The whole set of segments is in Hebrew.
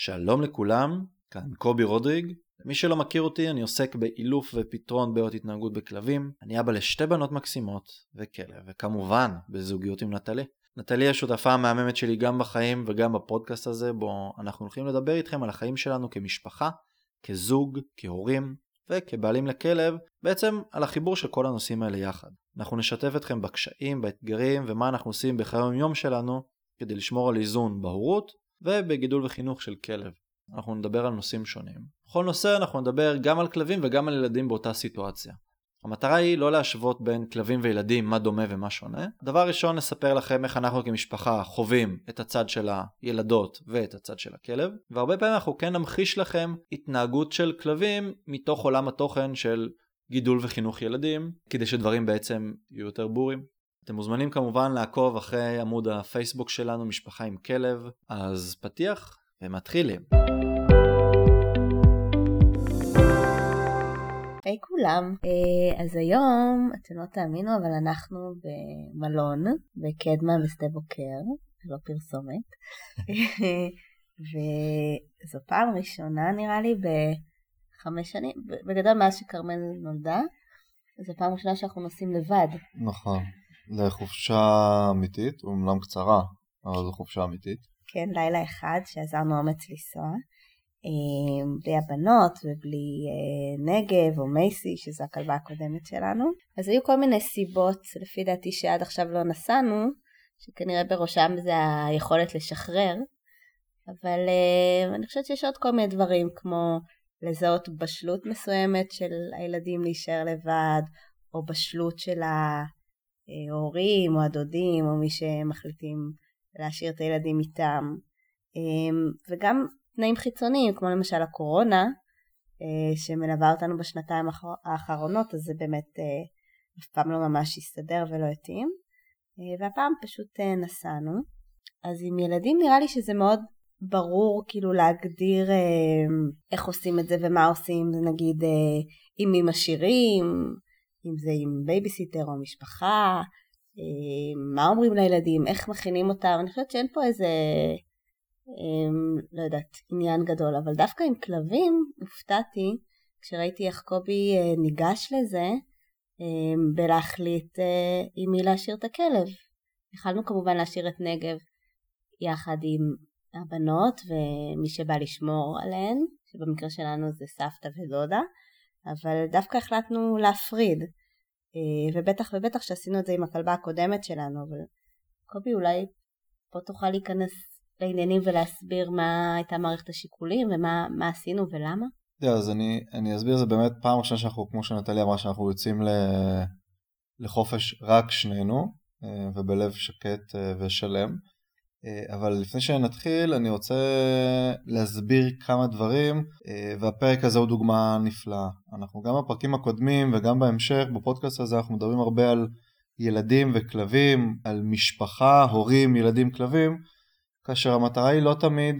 שלום לכולם, כאן קובי רודריג. למי שלא מכיר אותי, אני עוסק באילוף ופתרון בעיות התנהגות בכלבים. אני אבא לשתי בנות מקסימות וכלב, וכמובן בזוגיות עם נטלי. נטלי היא השותפה המהממת שלי גם בחיים וגם בפודקאסט הזה, בו אנחנו הולכים לדבר איתכם על החיים שלנו כמשפחה, כזוג, כהורים וכבעלים לכלב, בעצם על החיבור של כל הנושאים האלה יחד. אנחנו נשתף אתכם בקשיים, באתגרים ומה אנחנו עושים בחיי היום שלנו כדי לשמור על איזון בהורות ובגידול וחינוך של כלב. אנחנו נדבר על נושאים שונים. בכל נושא אנחנו נדבר גם על כלבים וגם על ילדים באותה סיטואציה. המטרה היא לא להשוות בין כלבים וילדים מה דומה ומה שונה. דבר ראשון, נספר לכם איך אנחנו כמשפחה חווים את הצד של הילדות ואת הצד של הכלב. והרבה פעמים אנחנו כן נמחיש לכם התנהגות של כלבים מתוך עולם התוכן של גידול וחינוך ילדים, כדי שדברים בעצם יהיו יותר ברורים. אתם מוזמנים כמובן לעקוב אחרי עמוד הפייסבוק שלנו, משפחה עם כלב. אז פתיח ומתחילים. היי כולם, אז היום, אתם לא תאמינו, אבל אנחנו במלון, בקדמה בשדה בוקר, לא פרסומת. וזו פעם ראשונה נראה לי ב5 שנים, בגדול מאז שכרמל נולדה, זו פעם ראשונה שאנחנו נוסעים לבד. נכון. לחופשה אמיתית, אומנם קצרה, אבל זו חופשה אמיתית. כן, לילה אחד שעזרנו אומץ לנסוע, בלי הבנות ובלי נגב או מייסי, שזו הכלבה הקודמת שלנו. אז היו כל מיני סיבות, לפי דעתי שעד עכשיו לא נסענו, שכנראה בראשם זה היכולת לשחרר, אבל אני חושבת שיש עוד כל מיני דברים, כמו לזהות בשלות מסוימת של הילדים להישאר לבד, או בשלות של ההורים או הדודים או מי שמחליטים להשאיר את הילדים איתם, וגם תנאים חיצוניים כמו למשל הקורונה שמלווה אותנו בשנתיים האחרונות, אז זה באמת אף פעם לא ממש הסתדר ולא התאים, והפעם פשוט נסענו. אז עם ילדים נראה לי שזה מאוד ברור כאילו להגדיר איך עושים את זה ומה עושים, נגיד עם מי משאירים, אם זה עם בייביסיטר או משפחה, מה אומרים לילדים, איך מכינים אותם. אני חושבת שאין פה איזה, לא יודעת, עניין גדול, אבל דווקא עם כלבים הופתעתי, כשראיתי איך קובי ניגש לזה, בלהחליט עם מי להשאיר את הכלב. החלנו כמובן להשאיר את נגב יחד עם הבנות ומי שבא לשמור עליהן, שבמקרה שלנו זה סבתא ודודה, אבל דווקא החלטנו להפריד, ובטח שעשינו את זה עם הכלבה הקודמת שלנו, אבל קובי אולי פה תוכל להיכנס לעניינים ולהסביר מה הייתה מערכת השיקולים ומה עשינו ולמה? אז אני אסביר. זה באמת פעם ראשונה שאנחנו, כמו שנטלי אמרה, שאנחנו יוצאים לחופש רק שנינו, ובלב שקט ושלם, אבל לפני שנתחיל אני רוצה להסביר כמה דברים, והפרק הזה הוא דוגמה נפלאה. אנחנו גם בפרקים הקודמים וגם בהמשך בפודקאסט הזה אנחנו מדברים הרבה על ילדים וכלבים, על משפחה, הורים, ילדים, כלבים, כאשר המטרה היא לא תמיד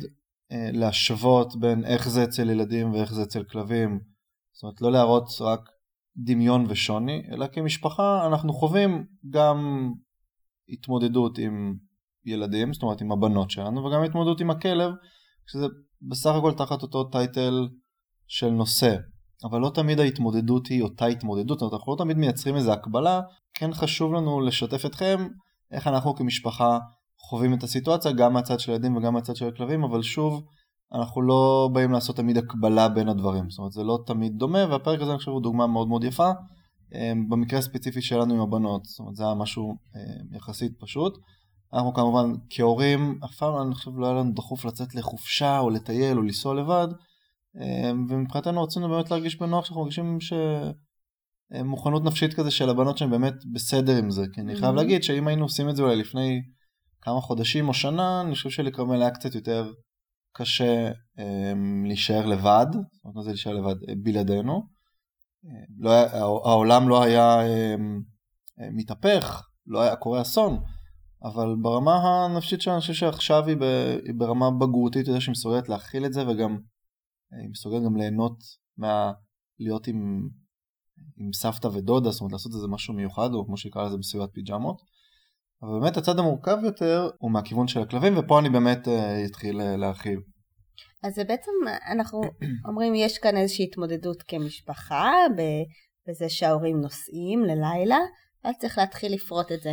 להשוות בין איך זה אצל ילדים ואיך זה אצל כלבים, זאת אומרת לא להראות רק דמיון ושוני, אלא כמשפחה אנחנו חווים גם התמודדות עם ילדים, זאת אומרת עם הבנות שלנו, וגם התמודדות עם הכלב, שזה בסך הכל תחת אותו טייטל של נושא, אבל לא תמיד ההתמודדות היא אותה התמודדות, אנחנו לא תמיד מייצרים איזו הקבלה. כן חשוב לנו לשתף אתכם איך אנחנו כמשפחה חווים את הסיטואציה, גם מהצד של ילדים וגם מהצד של הכלבים, אבל שוב, אנחנו לא באים לעשות תמיד הקבלה בין הדברים, זאת אומרת זה לא תמיד דומה, והפרק הזה אני חושב הוא דוגמה מאוד מאוד יפה, במקרה הספציפי שלנו עם הבנות, זאת אומרת זה היה משהו יחסית פשוט. אנחנו כמובן כהורים, אף פעם אני חושב לא היה לנו דחוף לצאת לחופשה או לטייל או לנסוע לבד, ומבחינתנו רצינו באמת להרגיש בנוח, שאנחנו מרגישים שמוכנות נפשית כזה של הבנות שהן באמת בסדר עם זה, כי אני חייב להגיד שאם היינו עושים את זה אולי לפני כמה חודשים או שנה, אני חושב שלכרמל היה קצת יותר קשה להישאר לבד, זאת אומרת זה להישאר לבד בלעדינו, העולם לא היה מתהפך, לא היה קורה אסון, אבל ברמה הנפשית שאני חושב שעכשיו היא ברמה בגרותית, היא יודע שהיא מסוגלת להכיל את זה, וגם היא מסוגלת גם ליהנות להיות עם סבתא ודודה, זאת אומרת לעשות את זה משהו מיוחד, או כמו שיקרא לזה בסביבת פיג'מות. אבל באמת הצד המורכב יותר הוא מהכיוון של הכלבים, ופה אני באמת אתחיל להרחיב. אז זה בעצם, אנחנו אומרים, יש כאן איזושהי התמודדות כמשפחה, בזה שההורים נוסעים ללילה, אז צריך להתחיל לפרוט את זה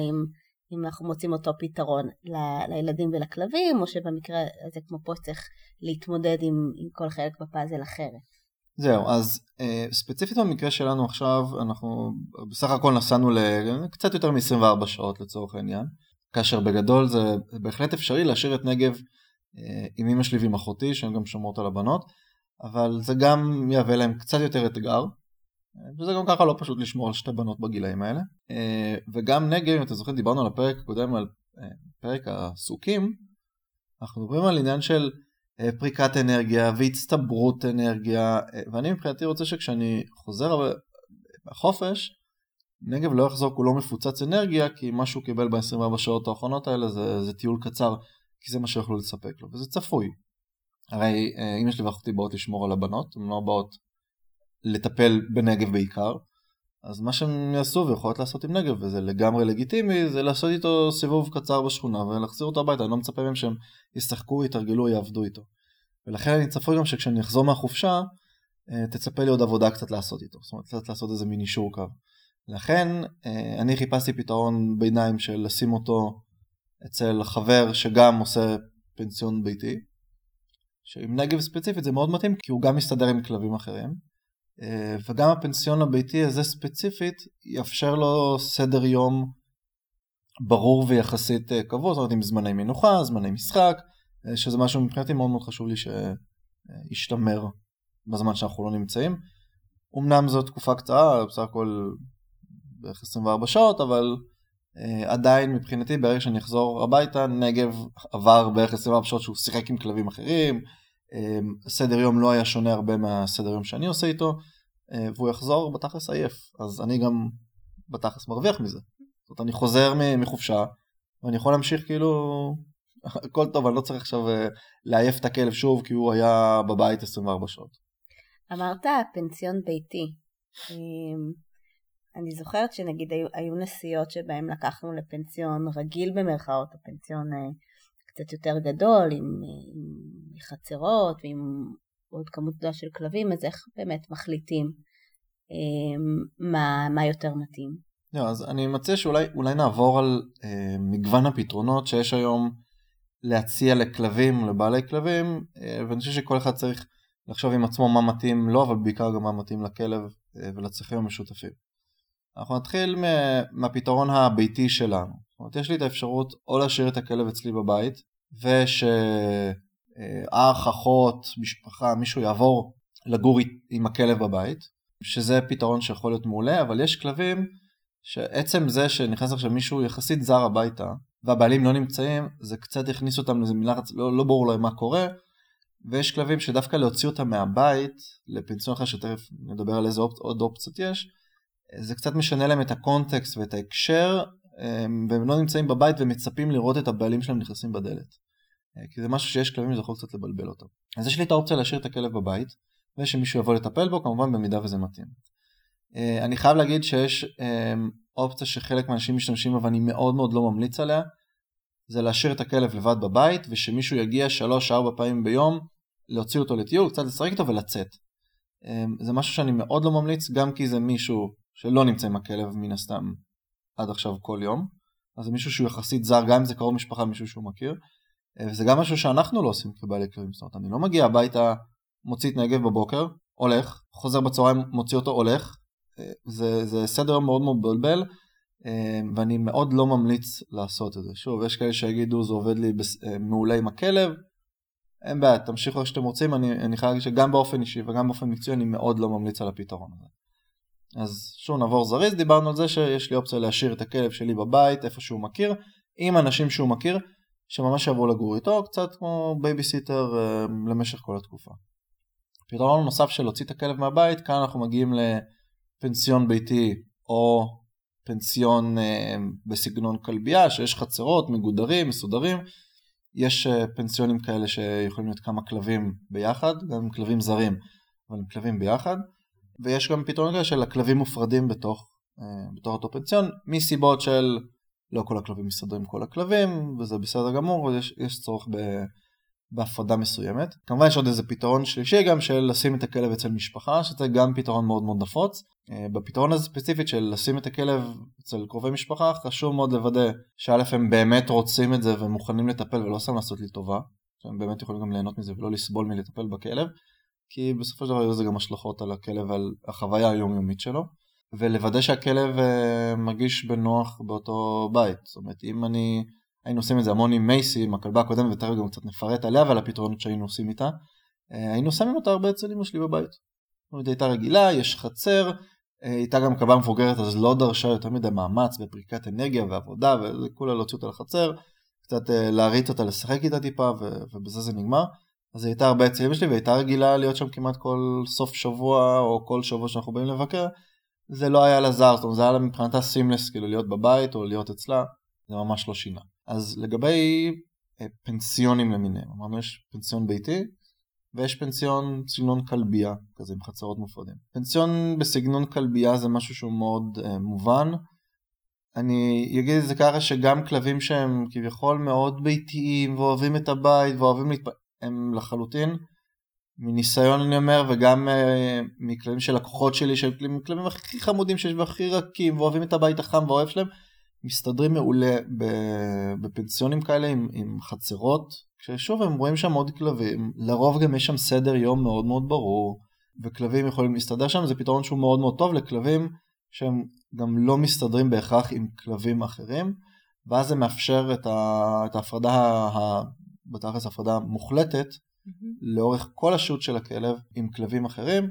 אם אנחנו מוצאים אותו פתרון לילדים ולכלבים, או שבמקרה הזה כמו פה צריך להתמודד עם כל חלק בפאזל אחרת. זהו, אז ספציפית במקרה שלנו עכשיו, אנחנו בסך הכל נסענו לקצת יותר מ-24 שעות לצורך העניין, כאשר בגדול זה בהחלט אפשרי להשאיר את נגב עם אמא שלי ועם אחותי, שהן גם שומרות על הבנות, אבל זה גם יהווה להם קצת יותר אתגר, וזה גם ככה לא פשוט לשמור על שתי בנות בגילאים האלה. וגם נגב, אם אתם זוכרים, דיברנו על הפרק הקודם, על פרק הסוקים, אנחנו מדברים על עניין של פריקת אנרגיה והצטברות אנרגיה, ואני מבחינתי רוצה שכשאני חוזר בחופש, נגב לא יחזור כולו מפוצץ אנרגיה, כי מה שהוא קיבל ב-24 שעות האחרונות האלה זה טיול קצר, כי זה מה שיוכלו לספק לו, וזה צפוי. הרי אם יש לי ואחותי באות לשמור על הבנות, הן לא באות לטפל בנגב בעיקר, אז מה שהם יעשו ויכולות לעשות עם נגב, וזה לגמרי לגיטימי, זה לעשות איתו סיבוב קצר בשכונה ולהחזיר אותו הביתה. אני לא מצפה מהם שהם ישחקו, יתרגלו, יעבדו איתו. ולכן אני צפוי גם שכשאני אחזור מהחופשה, תצפה לי עוד עבודה קצת לעשות איתו. זאת אומרת, קצת לעשות איזה מיני שור קו. לכן אני חיפשתי פתרון ביניים של לשים אותו אצל חבר שגם עושה פנסיון ביתי, שעם נגב ספציפית זה מאוד מתאים, כי הוא גם מסתדר עם כלבים אחרים. וגם הפנסיון הביתי הזה ספציפית יאפשר לו סדר יום ברור ויחסית קבוע, זאת אומרת עם זמני מנוחה, זמני משחק, שזה משהו מבחינתי מאוד מאוד חשוב לי שישתמר בזמן שאנחנו לא נמצאים. אמנם זו תקופה קצרה, בסך הכל בערך 24 שעות, אבל עדיין מבחינתי ברגע שאני אחזור הביתה, נגב עבר בערך 24 שעות שהוא שיחק עם כלבים אחרים, סדר יום לא היה שונה הרבה מהסדר יום שאני עושה איתו, והוא יחזור בתכלס עייף, אז אני גם בתכלס מרוויח מזה. זאת אומרת, אני חוזר מחופשה, ואני יכול להמשיך כאילו, הכל טוב, אני לא צריך עכשיו לעייף את הכלב שוב, כי הוא היה בבית 24 שעות. אמרת, פנסיון ביתי. אני זוכרת שנגיד היו נסיעות שבהם לקחנו לפנסיון רגיל במרכאות, הפנסיון קצת יותר גדול, עם חצרות ועם עוד כמות גדולה של כלבים, אז איך באמת מחליטים מה יותר מתאים? אז אני מציע שאולי נעבור על מגוון הפתרונות שיש היום להציע לכלבים, לבעלי כלבים, ואני חושב שכל אחד צריך לחשוב עם עצמו מה מתאים לו, אבל בעיקר גם מה מתאים לכלב ולצרכים המשותפים. אנחנו נתחיל מהפתרון הביתי שלנו. זאת אומרת, יש לי את האפשרות או להשאיר את הכלב אצלי בבית, ושאח, אחות, משפחה, מישהו יעבור לגור עם הכלב בבית, שזה פתרון שיכול להיות מעולה, אבל יש כלבים שעצם זה שנכנס עכשיו מישהו יחסית זר הביתה, והבעלים לא נמצאים, זה קצת הכניס אותם לזה מלחץ, לא ברור להם מה קורה, ויש כלבים שדווקא להוציא אותם מהבית, לפנסיון אחרי שתכף נדבר על איזה עוד אופציות יש, זה קצת משנה להם את הקונטקסט ואת ההקשר, והם לא נמצאים בבית ומצפים לראות את הבעלים שלהם נכנסים בדלת. כי זה משהו שיש כלבים, זה יכול קצת לבלבל אותם. אז יש לי את האופציה להשאיר את הכלב בבית, ושמישהו יבוא לטפל בו, כמובן במידה וזה מתאים. אני חייב להגיד שיש אופציה שחלק מהאנשים משתמשים, אבל אני מאוד מאוד לא ממליץ עליה, זה להשאיר את הכלב לבד בבית, ושמישהו יגיע 3-4 פעמים ביום, להוציא אותו לטיול, קצת לשחק איתו ולצאת. זה משהו שאני מאוד לא ממליץ, גם כי זה מישהו שלא נמצא עם הכלב מן הסתם. עד עכשיו כל יום, אז זה מישהו שהוא יחסית זר, גם אם זה קרוב משפחה, מישהו שהוא מכיר, וזה גם משהו שאנחנו לא עושים כבעלי כלבים, זאת אומרת, אני לא מגיע הביתה, מוציא את נגב בבוקר, הולך, חוזר בצהריים, מוציא אותו, הולך, זה סדר מאוד מאוד בלבל, ואני מאוד לא ממליץ לעשות את זה, שוב, יש כאלה שיגידו, זה עובד לי מעולה עם הכלב, אין בעיה, תמשיכו איך שאתם רוצים, אני חייב להגיד שגם באופן אישי, וגם באופן מקצועי, אני מאוד לא ממליץ על הפתרון הזה. אז שוב נעבור זריז, דיברנו על זה שיש לי אופציה להשאיר את הכלב שלי בבית, איפה שהוא מכיר, עם אנשים שהוא מכיר, שממש יבואו לגור איתו, קצת כמו בייביסיטר למשך כל התקופה. פתרון נוסף של להוציא את הכלב מהבית, כאן אנחנו מגיעים לפנסיון ביתי, או פנסיון בסגנון כלבייה, שיש חצרות, מגודרים, מסודרים, יש פנסיונים כאלה שיכולים להיות כמה כלבים ביחד, גם כלבים זרים, אבל הם כלבים ביחד, ויש גם פתרון כזה של הכלבים מופרדים בתוך אותו פנסיון, מסיבות של לא כל הכלבים מסתדרים כל הכלבים, וזה בסדר גמור, ויש צורך בהפרדה מסוימת. כמובן יש עוד איזה פתרון שלישי גם של לשים את הכלב אצל משפחה, שזה גם פתרון מאוד מאוד נפוץ. בפתרון הזה ספציפית של לשים את הכלב אצל קרובי משפחה, חשוב מאוד לוודא שאלף הם באמת רוצים את זה ומוכנים לטפל ולא סתם לעשות לי טובה, שהם באמת יכולים גם ליהנות מזה ולא לסבול מלטפל בכלב, כי בסופו של דבר זה גם השלכות על הכלב ועל החוויה היומיומית שלו. ולוודא שהכלב מרגיש בנוח באותו בית. זאת אומרת, אם היינו עושים את זה המון עם מייסי, עם הכלבה הקודמת, ותכף גם קצת נפרט עליה ועל הפתרונות שהיינו עושים איתה, היינו שמים אותה הרבה אצל אמא שלי בבית. זאת אומרת, הייתה רגילה, יש חצר, הייתה גם כלבה מבוגרת, אז לא דרשה יותר מדי מאמץ בפריקת אנרגיה ועבודה, וכולה להוציא אותה לחצר, קצת להריץ אותה, לשחק איתה טיפה, ובזה זה נגמר. אז הייתה הרבה אצל אמא שלי, והייתה רגילה להיות שם כמעט כל סוף שבוע, או כל שבוע שאנחנו באים לבקר. זה לא היה לזר, זאת אומרת, זה היה מבחינתה סימלס, כאילו להיות בבית או להיות אצלה, זה ממש לא שינה. אז לגבי פנסיונים למיניהם, אמרנו יש פנסיון ביתי, ויש פנסיון סגנון כלבייה, כזה עם חצרות מופרדים. פנסיון בסגנון כלבייה זה משהו שהוא מאוד מובן. אני אגיד את זה ככה שגם כלבים שהם כביכול מאוד ביתיים, ואוהבים את הבית, ואוהבים הם לחלוטין, מניסיון אני אומר, וגם מכלבים של לקוחות שלי, שהם כלבים הכי חמודים שיש והכי רכים, ואוהבים את הבית החם ואוהב שלהם, מסתדרים מעולה בפנסיונים כאלה עם חצרות, כששוב הם רואים שם עוד כלבים, לרוב גם יש שם סדר יום מאוד מאוד ברור, וכלבים יכולים להסתדר שם, זה פתרון שהוא מאוד מאוד טוב לכלבים, שהם גם לא מסתדרים בהכרח עם כלבים אחרים, ואז זה מאפשר את ההפרדה, בתכלס ההפרדה מוחלטת, לאורך כל השוט של הכלב עם כלבים אחרים,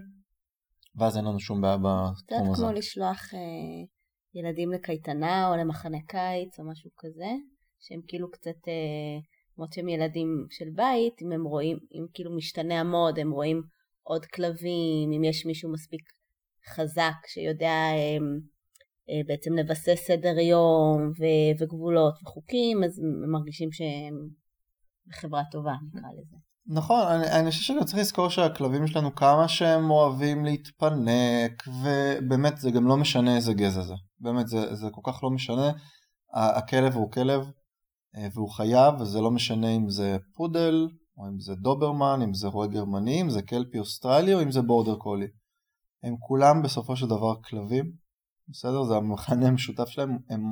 ואז אין לנו שום בעיה בתחום הזה. זה כמו לשלוח ילדים לקייטנה או למחנה קיץ או משהו כזה, שהם כאילו קצת, כמו שהם ילדים של בית, אם הם רואים, אם כאילו משתנה המוד, הם רואים עוד כלבים, אם יש מישהו מספיק חזק שיודע בעצם לבסס סדר יום וגבולות וחוקים, אז הם מרגישים שהם בחברה טובה, נקרא לזה. נכון, אני חושב שאני צריך לזכור שהכלבים שלנו כמה שהם אוהבים להתפנק, ובאמת זה גם לא משנה איזה גזע זה. באמת זה כל כך לא משנה, הכלב הוא כלב והוא חייב, וזה לא משנה אם זה פודל, או אם זה דוברמן, אם זה רועה גרמני, אם זה קלפי אוסטרלי, או אם זה בורדר קולי. הם כולם בסופו של דבר כלבים, בסדר? זה המכנה המשותף שלהם, הם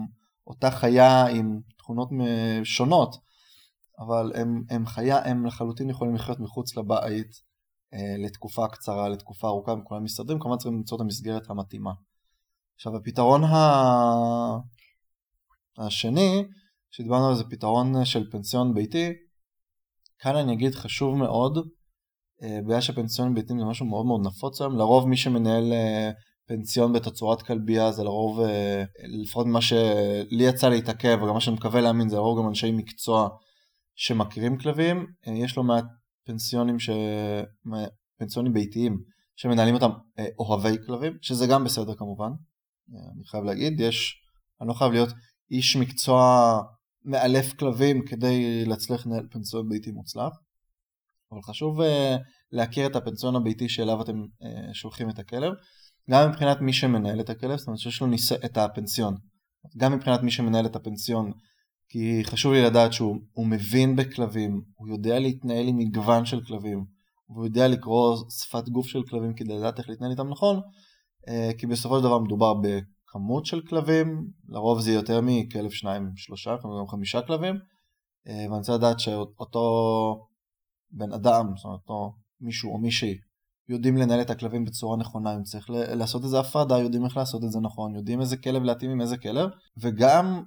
אותה חיה עם תכונות שונות, אבל הם חיה, הם לחלוטין יכולים לחיות מחוץ לבית לתקופה קצרה, לתקופה ארוכה, וכולם מסתדרים, כמובן צריכים למצוא את המסגרת המתאימה. עכשיו, הפתרון השני, שדיברנו על זה פתרון של פנסיון ביתי, כאן אני אגיד חשוב מאוד, בגלל שפנסיון ביתיים זה משהו מאוד מאוד נפוץ היום, לרוב מי שמנהל פנסיון בתצורת כלבייה, זה לרוב, לפחות ממה שלי יצא להתעכב, וגם מה שאני מקווה להאמין, זה לרוב גם אנשי מקצוע, שמכירים כלבים, יש לו מעט פנסיונים ביתיים שמנהלים אותם אוהבי כלבים, שזה גם בסדר כמובן, אני חייב להגיד, אני לא חייב להיות איש מקצוע מאלף כלבים כדי להצליח לנהל פנסיון ביתי מוצלח, אבל חשוב להכיר את הפנסיון הביתי שאליו אתם שולחים את הכלב, גם מבחינת מי שמנהל את הכלב, זאת אומרת שיש לו את הפנסיון, גם מבחינת מי שמנהל את הפנסיון, כי חשוב לי לדעת שהוא מבין בכלבים, הוא יודע להתנהל עם מגוון של כלבים, הוא יודע לקרוא שפת גוף של כלבים כדי לדעת איך להתנהל איתם נכון, כי בסופו של דבר מדובר בכמות של כלבים, לרוב זה יותר מכלב 2, 3, גם 5 כלבים, ואני רוצה לדעת שאותו בן אדם, זאת אומרת, אותו מישהו או מישהי, יודעים לנהל את הכלבים בצורה נכונה, אם צריך לעשות איזה הפרדה, יודעים איך לעשות את זה נכון, יודעים איזה כלב להתאים עם איזה כלב, וגם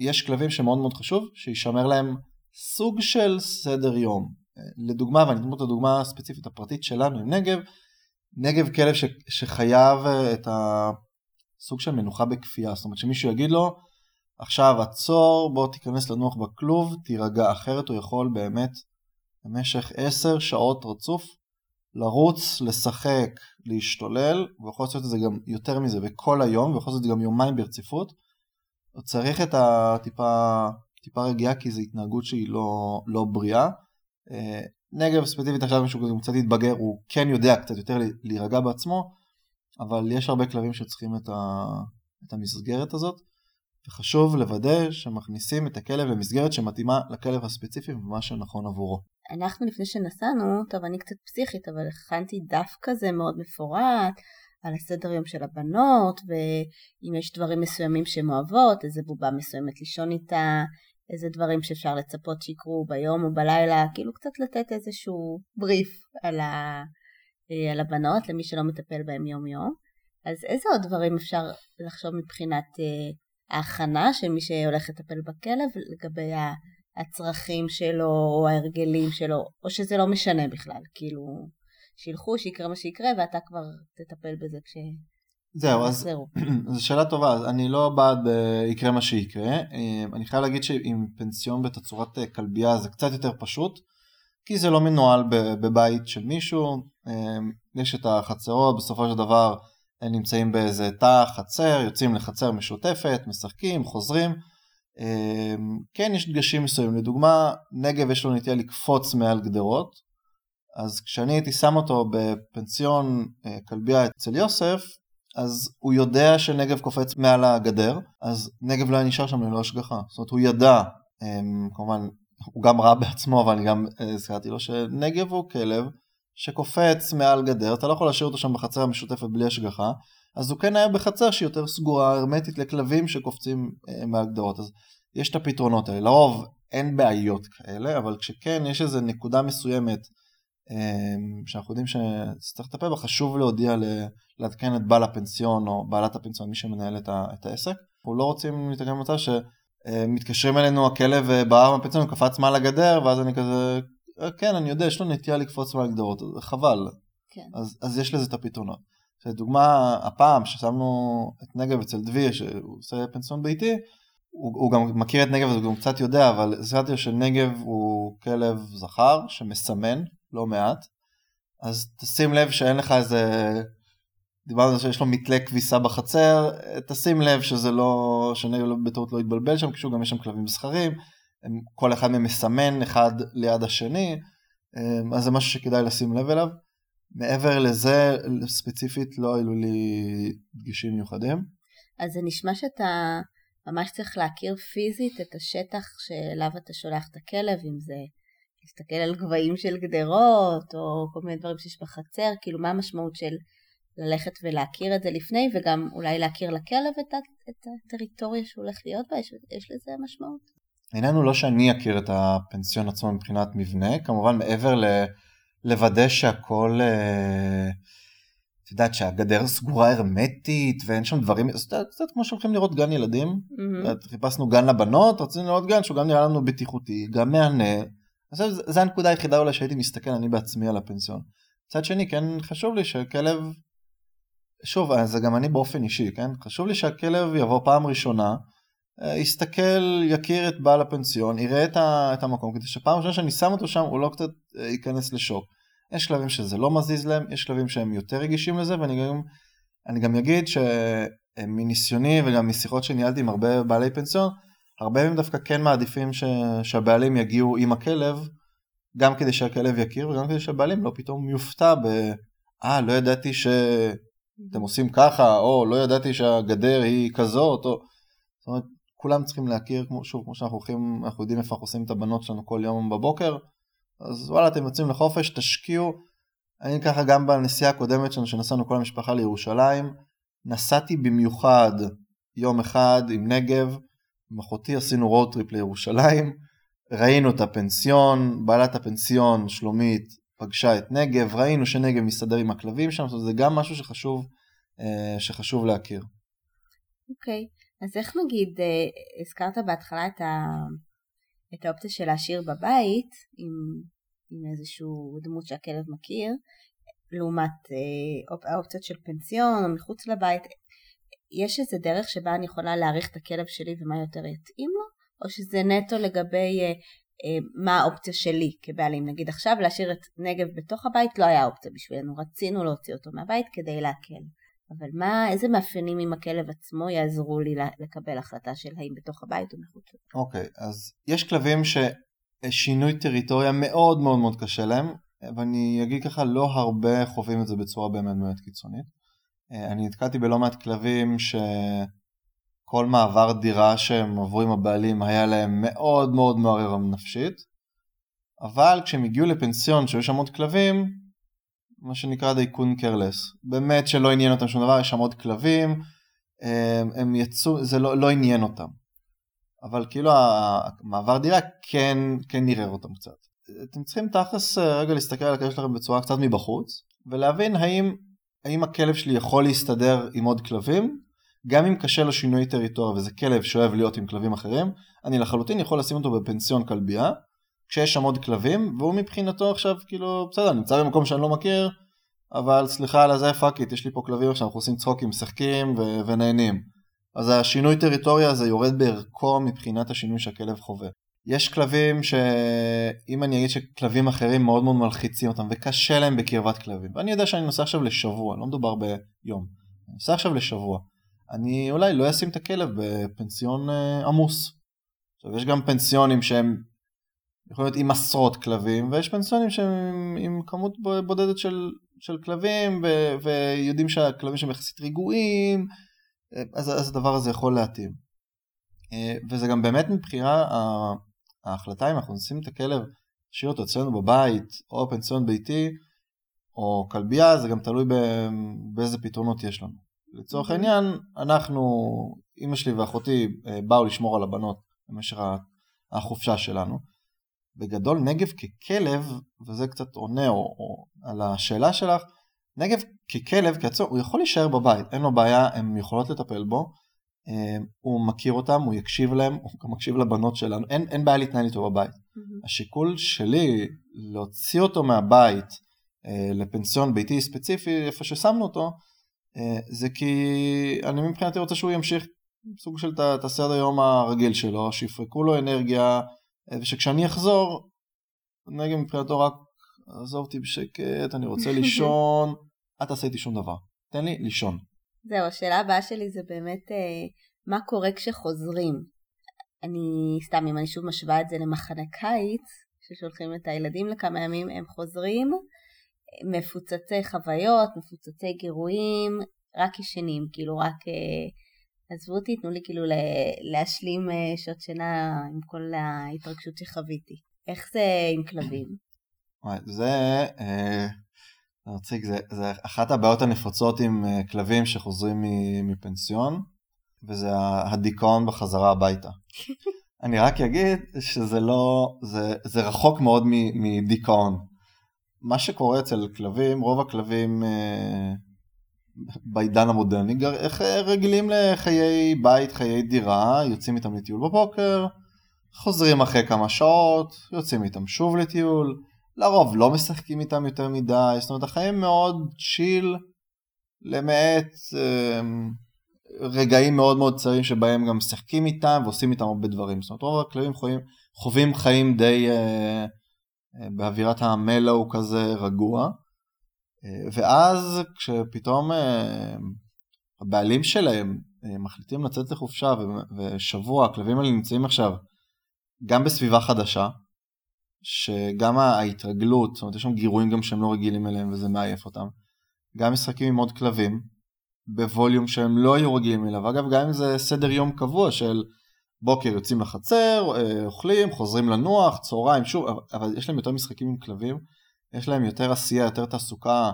יש כלבים שמאוד מאוד חשוב, שישמר להם סוג של סדר יום. לדוגמה, ואני אתמות לדוגמה הספציפית הפרטית שלנו עם נגב, נגב כלב שחייב את הסוג של מנוחה בכפייה, זאת אומרת שמישהו יגיד לו, עכשיו עצור, בוא תיכנס לנוח בכלוב, תירגע אחרת, הוא יכול באמת במשך 10 שעות רצוף, לרוץ, לשחק, להשתולל, ויכול לעשות את זה גם יותר מזה, וכל היום, ויכול לעשות את זה גם יומיים ברציפות, הוא צריך את הטיפה רגיעה, כי זו התנהגות שהיא לא בריאה. נגב ספציפית עכשיו משהו קצת התבגר, הוא כן יודע קצת יותר להירגע בעצמו, אבל יש הרבה כלבים שצריכים את המסגרת הזאת, וחשוב לוודא שמכניסים את הכלב למסגרת שמתאימה לכלב הספציפי ומה שנכון עבורו. אנחנו לפני שנסענו, טוב, אני קצת פסיכית, אבל הכנתי דף כזה מאוד מפורט, על הסדר יום של הבנות, ואם יש דברים מסוימים שהן אוהבות, איזה בובה מסוימת לישון איתה, איזה דברים שאפשר לצפות שיקרו ביום או בלילה, כאילו קצת לתת איזשהו בריף על הבנות, למי שלא מטפל בהם יום יום. אז איזה עוד דברים אפשר לחשוב מבחינת ההכנה של מי שהולך לטפל בכלב, לגבי הצרכים שלו או ההרגלים שלו, או שזה לא משנה בכלל, כאילו שילכו, שיקרה מה שיקרה, ואתה כבר תטפל בזה זהו, אז זו שאלה טובה, אני לא בעד יקרה מה שיקרה, אני חייב להגיד שעם פנסיון בתצורת כלבייה זה קצת יותר פשוט, כי זה לא מנוהל בבית של מישהו, יש את החצרות, בסופו של דבר נמצאים באיזה תא חצר, יוצאים לחצר משותפת, משחקים, חוזרים, כן יש דגשים מסוימים, לדוגמה נגב יש לו נטייה לקפוץ מעל גדרות, אז כשאני הייתי שם אותו בפנסיון כלבייה אצל יוסף, אז הוא יודע שנגב קופץ מעל הגדר, אז נגב לא נשאר שם ללא השגחה. זאת אומרת, הוא ידע, כמובן, הוא גם רע בעצמו, אבל אני גם הזכרתי לו, שנגב הוא כלב שקופץ מעל גדר, אתה לא יכול להשאיר אותו שם בחצר המשותפת בלי השגחה, אז הוא כן היה בחצר שהיא יותר סגורה, הרמטית לכלבים שקופצים מעל גדרות. אז יש את הפתרונות האלה. לרוב אין בעיות כאלה, אבל כשכן יש איזו נקודה מסוימת, שאנחנו יודעים שצריך לטפל בה, חשוב להודיע להתקן את בעל הפנסיון או בעלת הפנסיון, מי שמנהל את העסק. אנחנו לא רוצים להתקן במצב שמתקשרים אלינו הכלב בער מהפנסיון, הוא קפץ מעל הגדר, ואז אני כזה, כן, אני יודע, יש לו נטייה לקפוץ מעל הגדרות, חבל. כן. אז יש לזה את הפתרונות. דוגמה, הפעם ששמנו את נגב אצל דבי, שהוא עושה פנסיון ביתי, הוא גם מכיר את נגב, אז הוא גם קצת יודע, אבל זכרתי שנגב הוא כלב זכר שמסמן לא מעט, אז תשים לב שאין לך איזה, דיברנו שיש לו מתלה כביסה בחצר, תשים לב שזה לא, שנגב בטעות לא יתבלבל שם, כשהוא גם יש שם כלבים זכרים, כל אחד מהם מסמן אחד ליד השני, אז זה משהו שכדאי לשים לב אליו, מעבר לזה ספציפית לא היו לי דגישים מיוחדים. אז זה נשמע שאתה ממש צריך להכיר פיזית את השטח שאליו אתה שולח את הכלב, אם זה להסתכל על גבעים של גדרות, או כל מיני דברים שיש בחצר, כאילו מה המשמעות של ללכת ולהכיר את זה לפני, וגם אולי להכיר לכלב את הטריטוריה שהוא הולך להיות בה, יש לזה משמעות? איננו לא שאני אכיר את הפנסיון עצמו מבחינת מבנה, כמובן מעבר לוודא שהכל, את יודעת שהגדר סגורה הרמטית, ואין שם דברים, קצת כמו שהולכים לראות גן ילדים, חיפשנו גן לבנות, רצינו לראות גן שהוא גם נראה לנו בטיחותי, גם מענה, זו הנקודה היחידה אולי שהייתי מסתכל אני בעצמי על הפנסיון. צד שני, כן, חשוב לי שהכלב, שוב, זה גם אני באופן אישי, כן? חשוב לי שהכלב יבוא פעם ראשונה, יסתכל, יכיר את בעל הפנסיון, יראה את המקום, כדי שפעם ראשונה שאני שם אותו שם, הוא לא קצת ייכנס לשוק. יש כלבים שזה לא מזיז להם, יש כלבים שהם יותר רגישים לזה, ואני גם אגיד שמניסיוני וגם משיחות שניהלתי עם הרבה בעלי פנסיון, הרבה מהם דווקא כן מעדיפים שהבעלים יגיעו עם הכלב, גם כדי שהכלב יכיר וגם כדי שהבעלים לא פתאום יופתע לא ידעתי שאתם עושים ככה, או לא ידעתי שהגדר היא כזאת, או... זאת אומרת, כולם צריכים להכיר, כמו שאנחנו יודעים איפה אנחנו עושים את הבנות שלנו כל יום בבוקר, אז וואלה, אתם יוצאים לחופש, תשקיעו. אני ככה גם בנסיעה הקודמת שלנו, שנסענו כל המשפחה לירושלים, נסעתי במיוחד יום אחד עם נגב, עם אחותי עשינו רוד טריפ לירושלים, ראינו את הפנסיון, בעלת הפנסיון שלומית פגשה את נגב, ראינו שנגב מסתדר עם הכלבים שם, זה גם משהו שחשוב להכיר. אוקיי, אז איך נגיד, הזכרת בהתחלה את האופציה של להשאיר בבית, עם איזשהו דמות שהכלב מכיר, לעומת האופציות של פנסיון או מחוץ לבית, יש איזה דרך שבה אני יכולה להעריך את הכלב שלי ומה יותר יתאים לו, או שזה נטו לגבי מה האופציה שלי כבעלים? נגיד עכשיו להשאיר את נגב בתוך הבית לא היה אופציה בשבילנו, רצינו להוציא אותו מהבית כדי להקל. אבל איזה מאפיינים עם הכלב עצמו יעזרו לי לקבל החלטה של האם בתוך הבית או מחוץ? אוקיי, אז יש כלבים ששינוי טריטוריה מאוד מאוד מאוד קשה להם, ואני אגיד ככה לא הרבה חווים את זה בצורה באמת מאוד קיצונית. אני נתקלתי בלא מעט כלבים שכל מעבר דירה שהם עברו עם הבעלים היה להם מאוד מאוד מעורר נפשית, אבל כשהם הגיעו לפנסיון שיש שם עוד כלבים, מה שנקרא דייקון קרלס, באמת שלא עניין אותם שום דבר, יש שם עוד כלבים, הם יצאו, זה לא עניין אותם. אבל כאילו המעבר דירה כן נראה אותם קצת. אתם צריכים תכלס רגע להסתכל על הכלב שלכם בצורה קצת מבחוץ, ולהבין האם הכלב שלי יכול להסתדר עם עוד כלבים, גם אם קשה לו שינוי טריטוריה, וזה כלב שאוהב להיות עם כלבים אחרים, אני לחלוטין יכול לשים אותו בפנסיון כלבייה, כשיש שם עוד כלבים, והוא מבחינתו עכשיו כאילו, בסדר, נמצא במקום שאני לא מכיר, אבל סליחה על הזה, פאק איט, יש לי פה כלבים, שאנחנו עושים צחוקים, משחקים ונהנים. אז השינוי טריטוריה הזה יורד בערכו מבחינת השינוי שהכלב חווה. יש כלבים שאם אני אגיד שכלבים אחרים מאוד מאוד מלחיצים אותם, וקשה להם בקרבת כלבים. ואני יודע שאני נוסע עכשיו לשבוע, לא מדובר ביום. אני נוסע עכשיו לשבוע. אני אולי לא אשים את הכלב בפנסיון עמוס. עכשיו, יש גם פנסיונים שהם יכולים להיות עם עשרות כלבים, ויש פנסיונים שהם עם כמות בודדת של כלבים, ויודעים שהכלבים שהם יחסית רגועים, אז הדבר הזה יכול להתאים. וזה גם באמת מבחירה, ההחלטה אם אנחנו נשים את הכלב, שיהיה אותו אצלנו בבית, או פנסיון ביתי, או כלבייה, זה גם תלוי באיזה פתרונות יש לנו. לצורך העניין, אמא שלי ואחותי באו לשמור על הבנות במשך החופשה שלנו. בגדול, נגב ככלב, וזה קצת עונה או על השאלה שלך, נגב ככלב, כעצור, הוא יכול להישאר בבית, אין לו בעיה, הן יכולות לטפל בו, הוא מכיר אותם, הוא יקשיב להם, הוא גם מקשיב לבנות שלנו, אין בעיה להתנהל איתו בבית. השיקול שלי להוציא אותו מהבית לפנסיון ביתי ספציפי, איפה ששמנו אותו, זה כי אני מבחינתי רוצה שהוא ימשיך סוג של תסד היום הרגיל שלו, שיפרקו לו אנרגיה, ושכשאני אחזור, נגב מבחינתו רק עזוב אותי בשקט, אני רוצה לישון, את עשיתי שום דבר, תן לי לישון. זהו, השאלה הבאה שלי זה באמת מה קורה כשחוזרים. אני סתם, אם אני שוב משווה את זה למחנה קיץ, ששולחים את הילדים לכמה ימים, הם חוזרים מפוצצי חוויות, מפוצצי גירויים, רק ישנים, כאילו רק עזבו אותי, תנו לי כאילו להשלים שעות שינה עם כל ההתרגשות שחוויתי. איך זה עם כלבים? זה אחת הבעיות הנפוצות עם כלבים שחוזרים מפנסיון, וזה הדיכאון בחזרה הביתה. אני רק אגיד שזה לא, זה רחוק מאוד מדיכאון. מה שקורה אצל כלבים, רוב הכלבים בעידן המודרני רגילים לחיי בית, חיי דירה, יוצאים איתם לטיול בבוקר, חוזרים אחרי כמה שעות, יוצאים איתם שוב לטיול, לרוב לא משחקים איתם יותר מדי, זאת אומרת, החיים מאוד צ'יל, למעט רגעים מאוד מאוד צרים שבהם גם משחקים איתם ועושים איתם הרבה דברים. זאת אומרת, רוב הכלבים חווים חיים די באווירת המלאו כזה רגוע, ואז כשפתאום הבעלים שלהם מחליטים לצאת לחופשה ושבוע, הכלבים האלה נמצאים עכשיו גם בסביבה חדשה, שגם ההתרגלות, זאת אומרת, יש שם גירויים גם שהם לא רגילים אליהם וזה מעייף אותם. גם משחקים עם עוד כלבים, בווליום שהם לא היו רגילים אליו. אגב, גם אם זה סדר יום קבוע של בוקר יוצאים לחצר, אוכלים, חוזרים לנוח, צהריים, שוב, אבל יש להם יותר משחקים עם כלבים, יש להם יותר עשייה, יותר תעסוקה,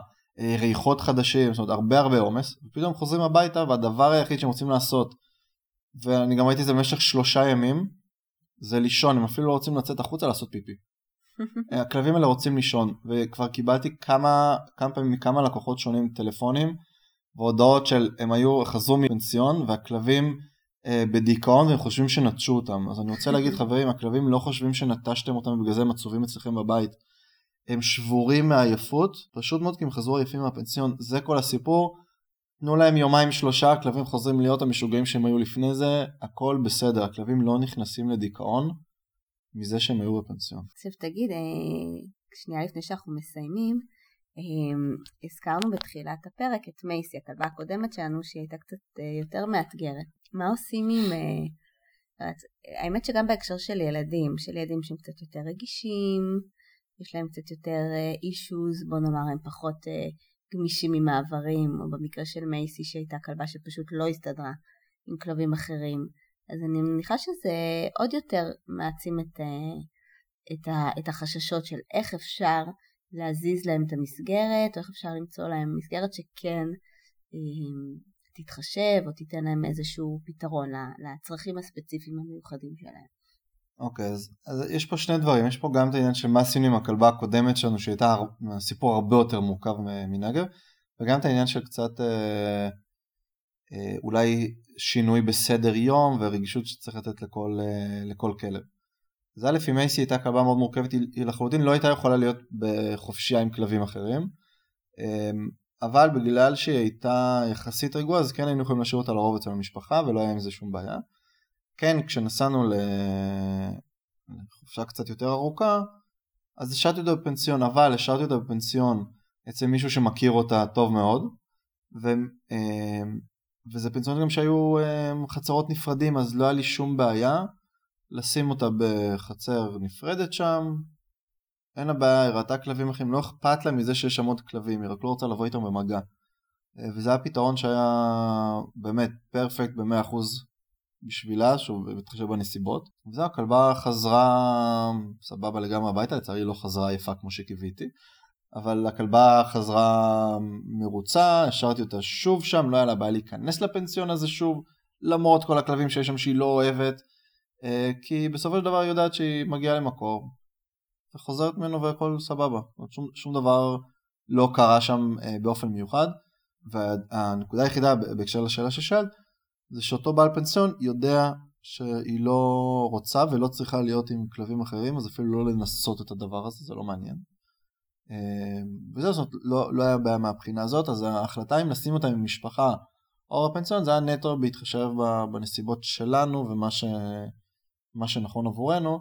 ריחות חדשים, זאת אומרת, הרבה עומס, ופתאום חוזרים הביתה, והדבר היחיד שהם רוצים לעשות, ואני גם ראיתי את זה במשך 3 ימים, זה לישון, הם אפילו לא רוצים לצאת החוצה לעשות פיפי. הכלבים האלה רוצים לישון, וכבר קיבלתי כמה פעמים מכמה לקוחות שונים, טלפונים, והודעות של הם חזרו מפנסיון, והכלבים בדיכאון, והם חושבים שנטשו אותם. אז אני רוצה להגיד, חברים, הכלבים לא חושבים שנטשתם אותם, בגלל זה הם עצובים אצלכם בבית. הם שבורים מעייפות, פשוט מאוד כי הם חזרו עייפים מהפנסיון. זה כל הסיפור. תנו להם 2-3 ימים, הכלבים חוזרים להיות המשוגעים שהם היו לפני זה, הכל בסדר, הכלבים לא נכנסים לדיכאון מזה שהם היו בפנסיון. עכשיו תגיד, שנייה לפני שאנחנו מסיימים, הזכרנו בתחילת הפרק את מייסי, הכלבה הקודמת שלנו שהיא הייתה קצת יותר מאתגרת. מה עושים עם, האמת שגם בהקשר של ילדים, שהם קצת יותר רגישים, יש להם קצת יותר issues, בוא נאמר הם פחות גמישים ממעברים, או במקרה של מייסי שהייתה כלבה שפשוט לא הסתדרה עם כלבים אחרים. אז אני מניחה שזה עוד יותר מעצים את החששות של איך אפשר להזיז להם את המסגרת, או איך אפשר למצוא להם מסגרת שכן תתחשב, או תיתן להם איזשהו פתרון לצרכים הספציפיים המיוחדים שלהם. אוקיי, אז יש פה שני דברים, יש פה גם את העניין של מה עשינו עם הכלבה הקודמת שלנו, שהייתה סיפור הרבה יותר מורכב מנגב, וגם את העניין של קצת אולי שינוי בסדר יום, ורגישות שצריך לתת לכל כלב. אז א', אם מייסי הייתה כלבה מאוד מורכבת, היא לחלוטין לא הייתה יכולה להיות בחופשייה עם כלבים אחרים, אבל בגלל שהיא הייתה יחסית רגועה, אז כן היינו יכולים להשאיר אותה לרוב אצל המשפחה, ולא היה עם זה שום בעיה. כן, כשנסענו לחופשה קצת יותר ארוכה, אז השארתי אותה בפנסיון, אבל השארתי אותה בפנסיון אצל מישהו שמכיר אותה טוב מאוד, וזה פנסיון גם שהיו חצרות נפרדים, אז לא היה לי שום בעיה לשים אותה בחצר נפרדת שם, אין לה בעיה, היא ראתה כלבים אחרים, לא אכפת לה מזה שיש שם עוד כלבים, היא רק לא רוצה לבוא איתם במגע. וזה היה פתרון שהיה באמת פרפקט ב-100% בשבילה, שוב, מתחשב בנסיבות. וזהו, הכלבה חזרה סבבה לגמרי הביתה, לצערי לא חזרה יפה כמו שקיוויתי, אבל הכלבה חזרה מרוצה, השארתי אותה שוב שם, לא היה לה בעיה להיכנס לפנסיון הזה שוב, למרות כל הכלבים שיש שם שהיא לא אוהבת, כי בסופו של דבר היא יודעת שהיא מגיעה למקור, וחוזרת ממנו והכל סבבה. שום דבר לא קרה שם באופן מיוחד, והנקודה היחידה בהקשר לשאלה ששאלת, זה שאותו בעל פנסיון יודע שהיא לא רוצה ולא צריכה להיות עם כלבים אחרים, אז אפילו לא לנסות את הדבר הזה, זה לא מעניין. וזהו, זאת אומרת, לא היה בעיה מהבחינה הזאת, אז ההחלטה אם לשים אותה עם משפחה או בפנסיון, זה היה נטו בהתחשב בנסיבות שלנו ומה שנכון עבורנו,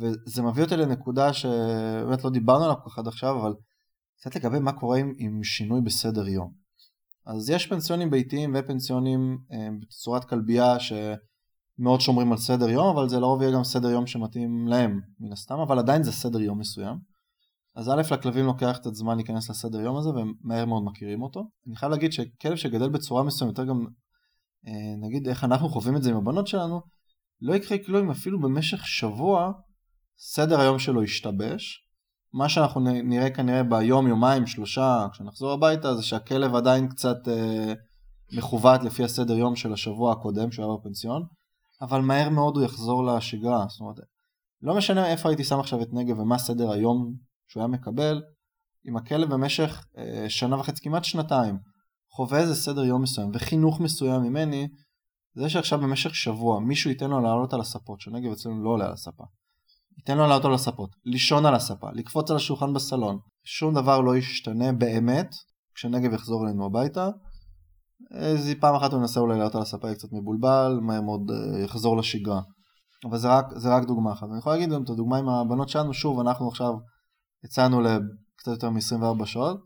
וזה מביא אותי לנקודה שבאמת לא דיברנו עליו כך עד עכשיו, אבל קצת לגבי מה קורה עם שינוי בסדר יום. אז יש פנסיונים ביתיים ופנסיונים בצורת כלבייה שמאוד שומרים על סדר יום, אבל זה לרוב יהיה גם סדר יום שמתאים להם מן הסתם, אבל עדיין זה סדר יום מסוים. אז א', לכלבים לוקח את הזמן להיכנס לסדר יום הזה, והם מהר מאוד מכירים אותו. אני חייב להגיד שכלב שגדל בצורה מסוים, יותר גם נגיד איך אנחנו חווים את זה עם הבנות שלנו, לא יקרה כלום, אפילו במשך שבוע סדר היום שלו ישתבש. מה שאנחנו נראה כנראה ביום, יומיים, שלושה, כשנחזור הביתה, זה שהכלב עדיין קצת מכוות לפי הסדר יום של השבוע הקודם שהוא היה בפנסיון, אבל מהר מאוד הוא יחזור לשגרה. זאת אומרת, לא משנה איפה הייתי שם עכשיו את נגב ומה סדר היום שהוא היה מקבל, אם הכלב במשך שנה וחצי, כמעט שנתיים, חווה איזה סדר יום מסוים וחינוך מסוים ממני, זה שעכשיו במשך שבוע מישהו ייתן לו לעלות על הספות, שנגב אצלנו לא עולה על הספה. ייתן לו לעלות על הספות, לישון על הספה, לקפוץ על השולחן בסלון. שום דבר לא ישתנה באמת, כשנגב יחזור אלינו הביתה. אז פעם אחת הוא ינסה אולי לעלות על הספה, יהיה קצת מבולבל, מהר מאוד יחזור לשגרה. אבל זה רק דוגמה אחת. אני יכול להגיד גם את הדוגמה עם הבנות שלנו, שוב, אנחנו עכשיו יצאנו לקצת יותר מ-24 שעות,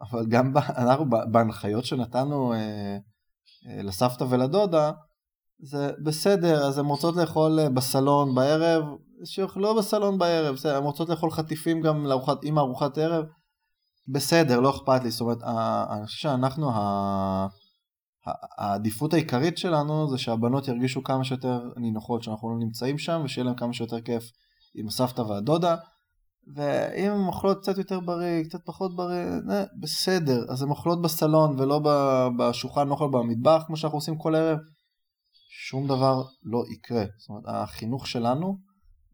אבל גם אנחנו בהנחיות שנתנו לסבתא ולדודה, זה בסדר, אז הן רוצות לאכול בסלון בערב, שיוכלו בסלון בערב, הן רוצות לאכול חטיפים גם לארוחת, עם ארוחת ערב, בסדר, לא אכפת לי. זאת אומרת, אני חושב שאנחנו, העדיפות העיקרית שלנו זה שהבנות ירגישו כמה שיותר נינוחות שאנחנו לא נמצאים שם, ושיהיה להם כמה שיותר כיף עם הסבתא והדודה, ואם הן אוכלות קצת יותר בריא, קצת פחות בריא, בסדר, אז הן אוכלות בסלון ולא בשולחן, אוכל במטבח, כמו שאנחנו עושים כל ערב, שום דבר לא יקרה. זאת אומרת, החינוך שלנו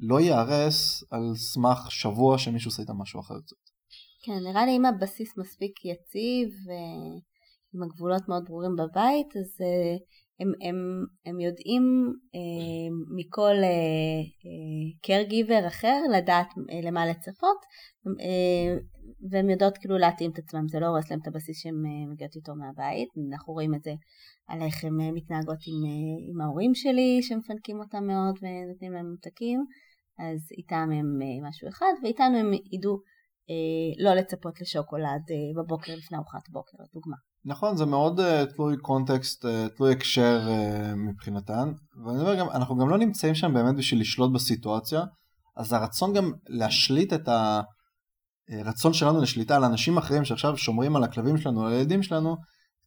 לא יערס על סמך שבוע שמישהו עושה איתה משהו אחר. כן, נראה לי אם הבסיס מספיק יציב, עם הגבולות מאוד ברורים בבית, אז הם יודעים מכל קרגיבר אחר לדעת למה לצפות, והם יודעות כאילו להתאים את עצמם, זה לא הורס להם את הבסיס שהם מגיעות איתו מהבית. אנחנו רואים את זה על איך הם מתנהגות עם ההורים שלי, שמפנקים אותם מאוד ונותנים להם מותקים, אז איתם הם משהו אחד, ואיתנו הם ידעו לא לצפות לשוקולד בבוקר לפני ארוחת בוקר, לדוגמה. נכון, זה מאוד תלוי קונטקסט, תלוי הקשר מבחינתן, ואני אומר גם, אנחנו גם לא נמצאים שם באמת בשביל לשלוט בסיטואציה, אז הרצון גם להשליט את הרצון שלנו לשליטה על אנשים אחרים שעכשיו שומרים על הכלבים שלנו, על הילדים שלנו,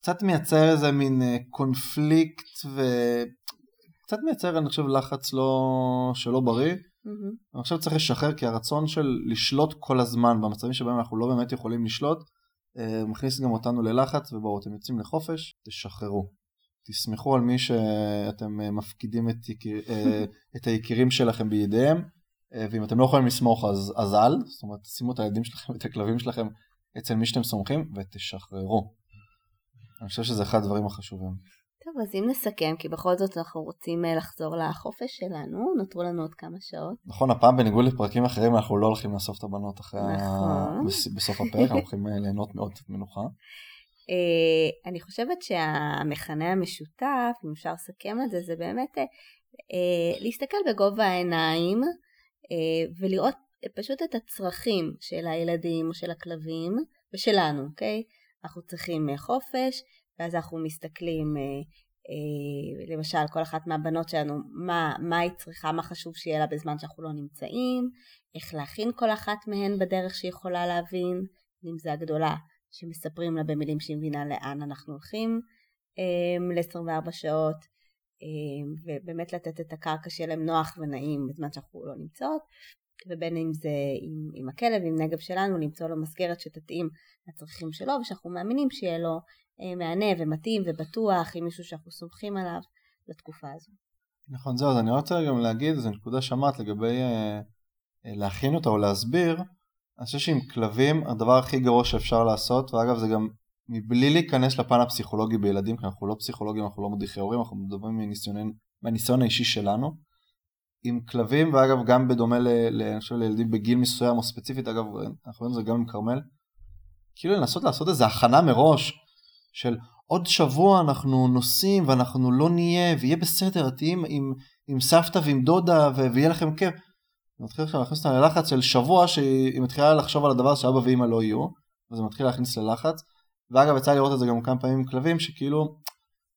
קצת מייצר איזה מין קונפליקט, וקצת מייצר, אני חושב, לחץ שלא בריא. אני חושב צריך לשחרר, כי הרצון של לשלוט כל הזמן במצבים שבהם אנחנו לא באמת יכולים לשלוט, הוא מכניס גם אותנו ללחץ, ובואו, אתם יוצאים לחופש, תשחררו. תסמכו על מי שאתם מפקידים את היקירים שלכם בידיהם, ואם אתם לא יכולים לסמוך, אז אל, זאת אומרת, שימו את הילדים שלכם, את הכלבים שלכם, אצל מי שאתם סומכים, ותשחררו. אני חושב שזה אחד הדברים החשובים. טוב, אז אם נסכם, כי בכל זאת אנחנו רוצים לחזור לחופש שלנו, נותרו לנו עוד כמה שעות. נכון, הפעם בניגוד לפרקים אחרים, אנחנו לא הולכים לאסוף את הבנות אחרי בסוף הפרק, אנחנו הולכים ליהנות מאוד מנוחה. אני חושבת שהמכנה המשותף, אם אפשר לסכם את זה, זה באמת להסתכל בגובה העיניים, ולראות פשוט את הצרכים של הילדים או של הכלבים, ושלנו, אוקיי? אנחנו צריכים חופש, ואז אנחנו מסתכלים, למשל, כל אחת מהבנות שלנו, מה היא צריכה, מה חשוב שיהיה לה בזמן שאנחנו לא נמצאים, איך להכין כל אחת מהן בדרך שהיא יכולה להבין, אם זה הגדולה, שמספרים לה במילים שהיא מבינה לאן אנחנו הולכים, ל-24 שעות, ובאמת לתת את הקרקע שלהם נוח ונעים בזמן שאנחנו לא נמצאות, ובין אם זה עם הכלב, עם נגב שלנו, למצוא לו מסגרת שתתאים לצרכים שלו, ושאנחנו מאמינים שיהיה לו מענה ומתאים ובטוח עם מישהו שאנחנו סומכים עליו לתקופה הזו. נכון, זהו, אז אני רוצה גם להגיד, זו נקודה שמעת לגבי להכין אותה או להסביר, אני חושב שעם כלבים הדבר הכי גרוע שאפשר לעשות, ואגב זה גם מבלי להיכנס לפן הפסיכולוגי בילדים, כי אנחנו לא פסיכולוגים, אנחנו לא מדיחי הורים, אנחנו מדברים מהניסיון האישי שלנו, עם כלבים, ואגב גם בדומה לילדים בגיל מסוים או ספציפית, אגב, אנחנו רואים את זה גם עם קרמל, כאילו לנסות לעשות איזו הכנה מראש, של עוד שבוע אנחנו נוסעים ואנחנו לא נהיה, ויהיה בסדר, תהיה עם סבתא ועם דודה, ויהיה לכם כיף. זה מתחיל עכשיו להכניס אותנו ללחץ של שבוע, שהיא מתחילה לחשוב על הדבר שאבא ואמא לא יהיו, וזה מתחיל להכניס ללחץ, ואגב, יצא לראות את זה גם כמה פעמים עם כלבים, שכאילו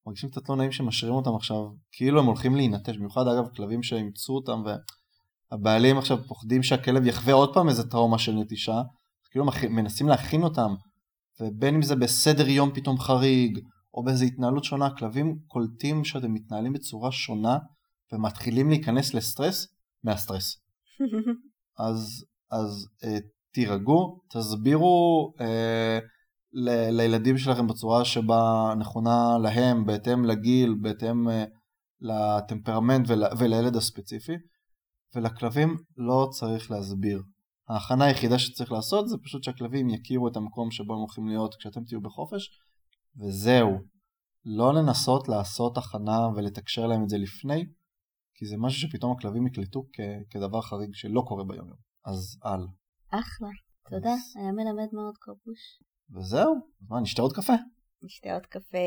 מרגישים קצת לא נעים שמשאירים אותם עכשיו, כאילו הם הולכים להינטש, במיוחד אגב כלבים שימצאו אותם, והבעלים עכשיו פוחדים שהכלב יחווה עוד פעם איזה טראומה של נטישה, כאילו מנסים להכין אותם, ובין אם זה בסדר יום פתאום חריג, או באיזו התנהלות שונה, כלבים קולטים שאתם מתנהלים בצורה שונה, ומתחילים להיכנס לסטרס מהסטרס. אז תירגעו, תסבירו לילדים שלכם בצורה שבה נכונה להם, בהתאם לגיל, בהתאם לטמפרמנט ולילד הספציפי, ולכלבים לא צריך להסביר. ההכנה היחידה שצריך לעשות זה פשוט שהכלבים יכירו את המקום שבו הם הולכים להיות כשאתם תהיו בחופש, וזהו. לא לנסות לעשות הכנה ולתקשר להם את זה לפני, כי זה משהו שפתאום הכלבים יקלטו כדבר חריג שלא קורה ביום יום. אז על. אחלה, תודה, היה מלמד מאוד קרבוש. וזהו, מה, נשתה עוד קפה? נשתה עוד קפה,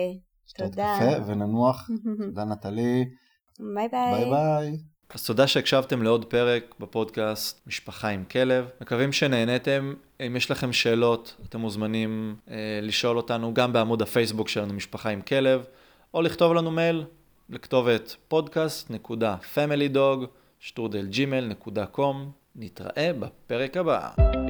תודה. נשתה עוד קפה וננוח, תודה נטלי. ביי ביי. ביי ביי. אז תודה שהקשבתם לעוד פרק בפודקאסט משפחה עם כלב. מקווים שנהנתם, אם יש לכם שאלות, אתם מוזמנים לשאול אותנו גם בעמוד הפייסבוק שלנו משפחה עם כלב, או לכתוב לנו מייל לכתובת podcast.familydog@gmail.com. נתראה בפרק הבא.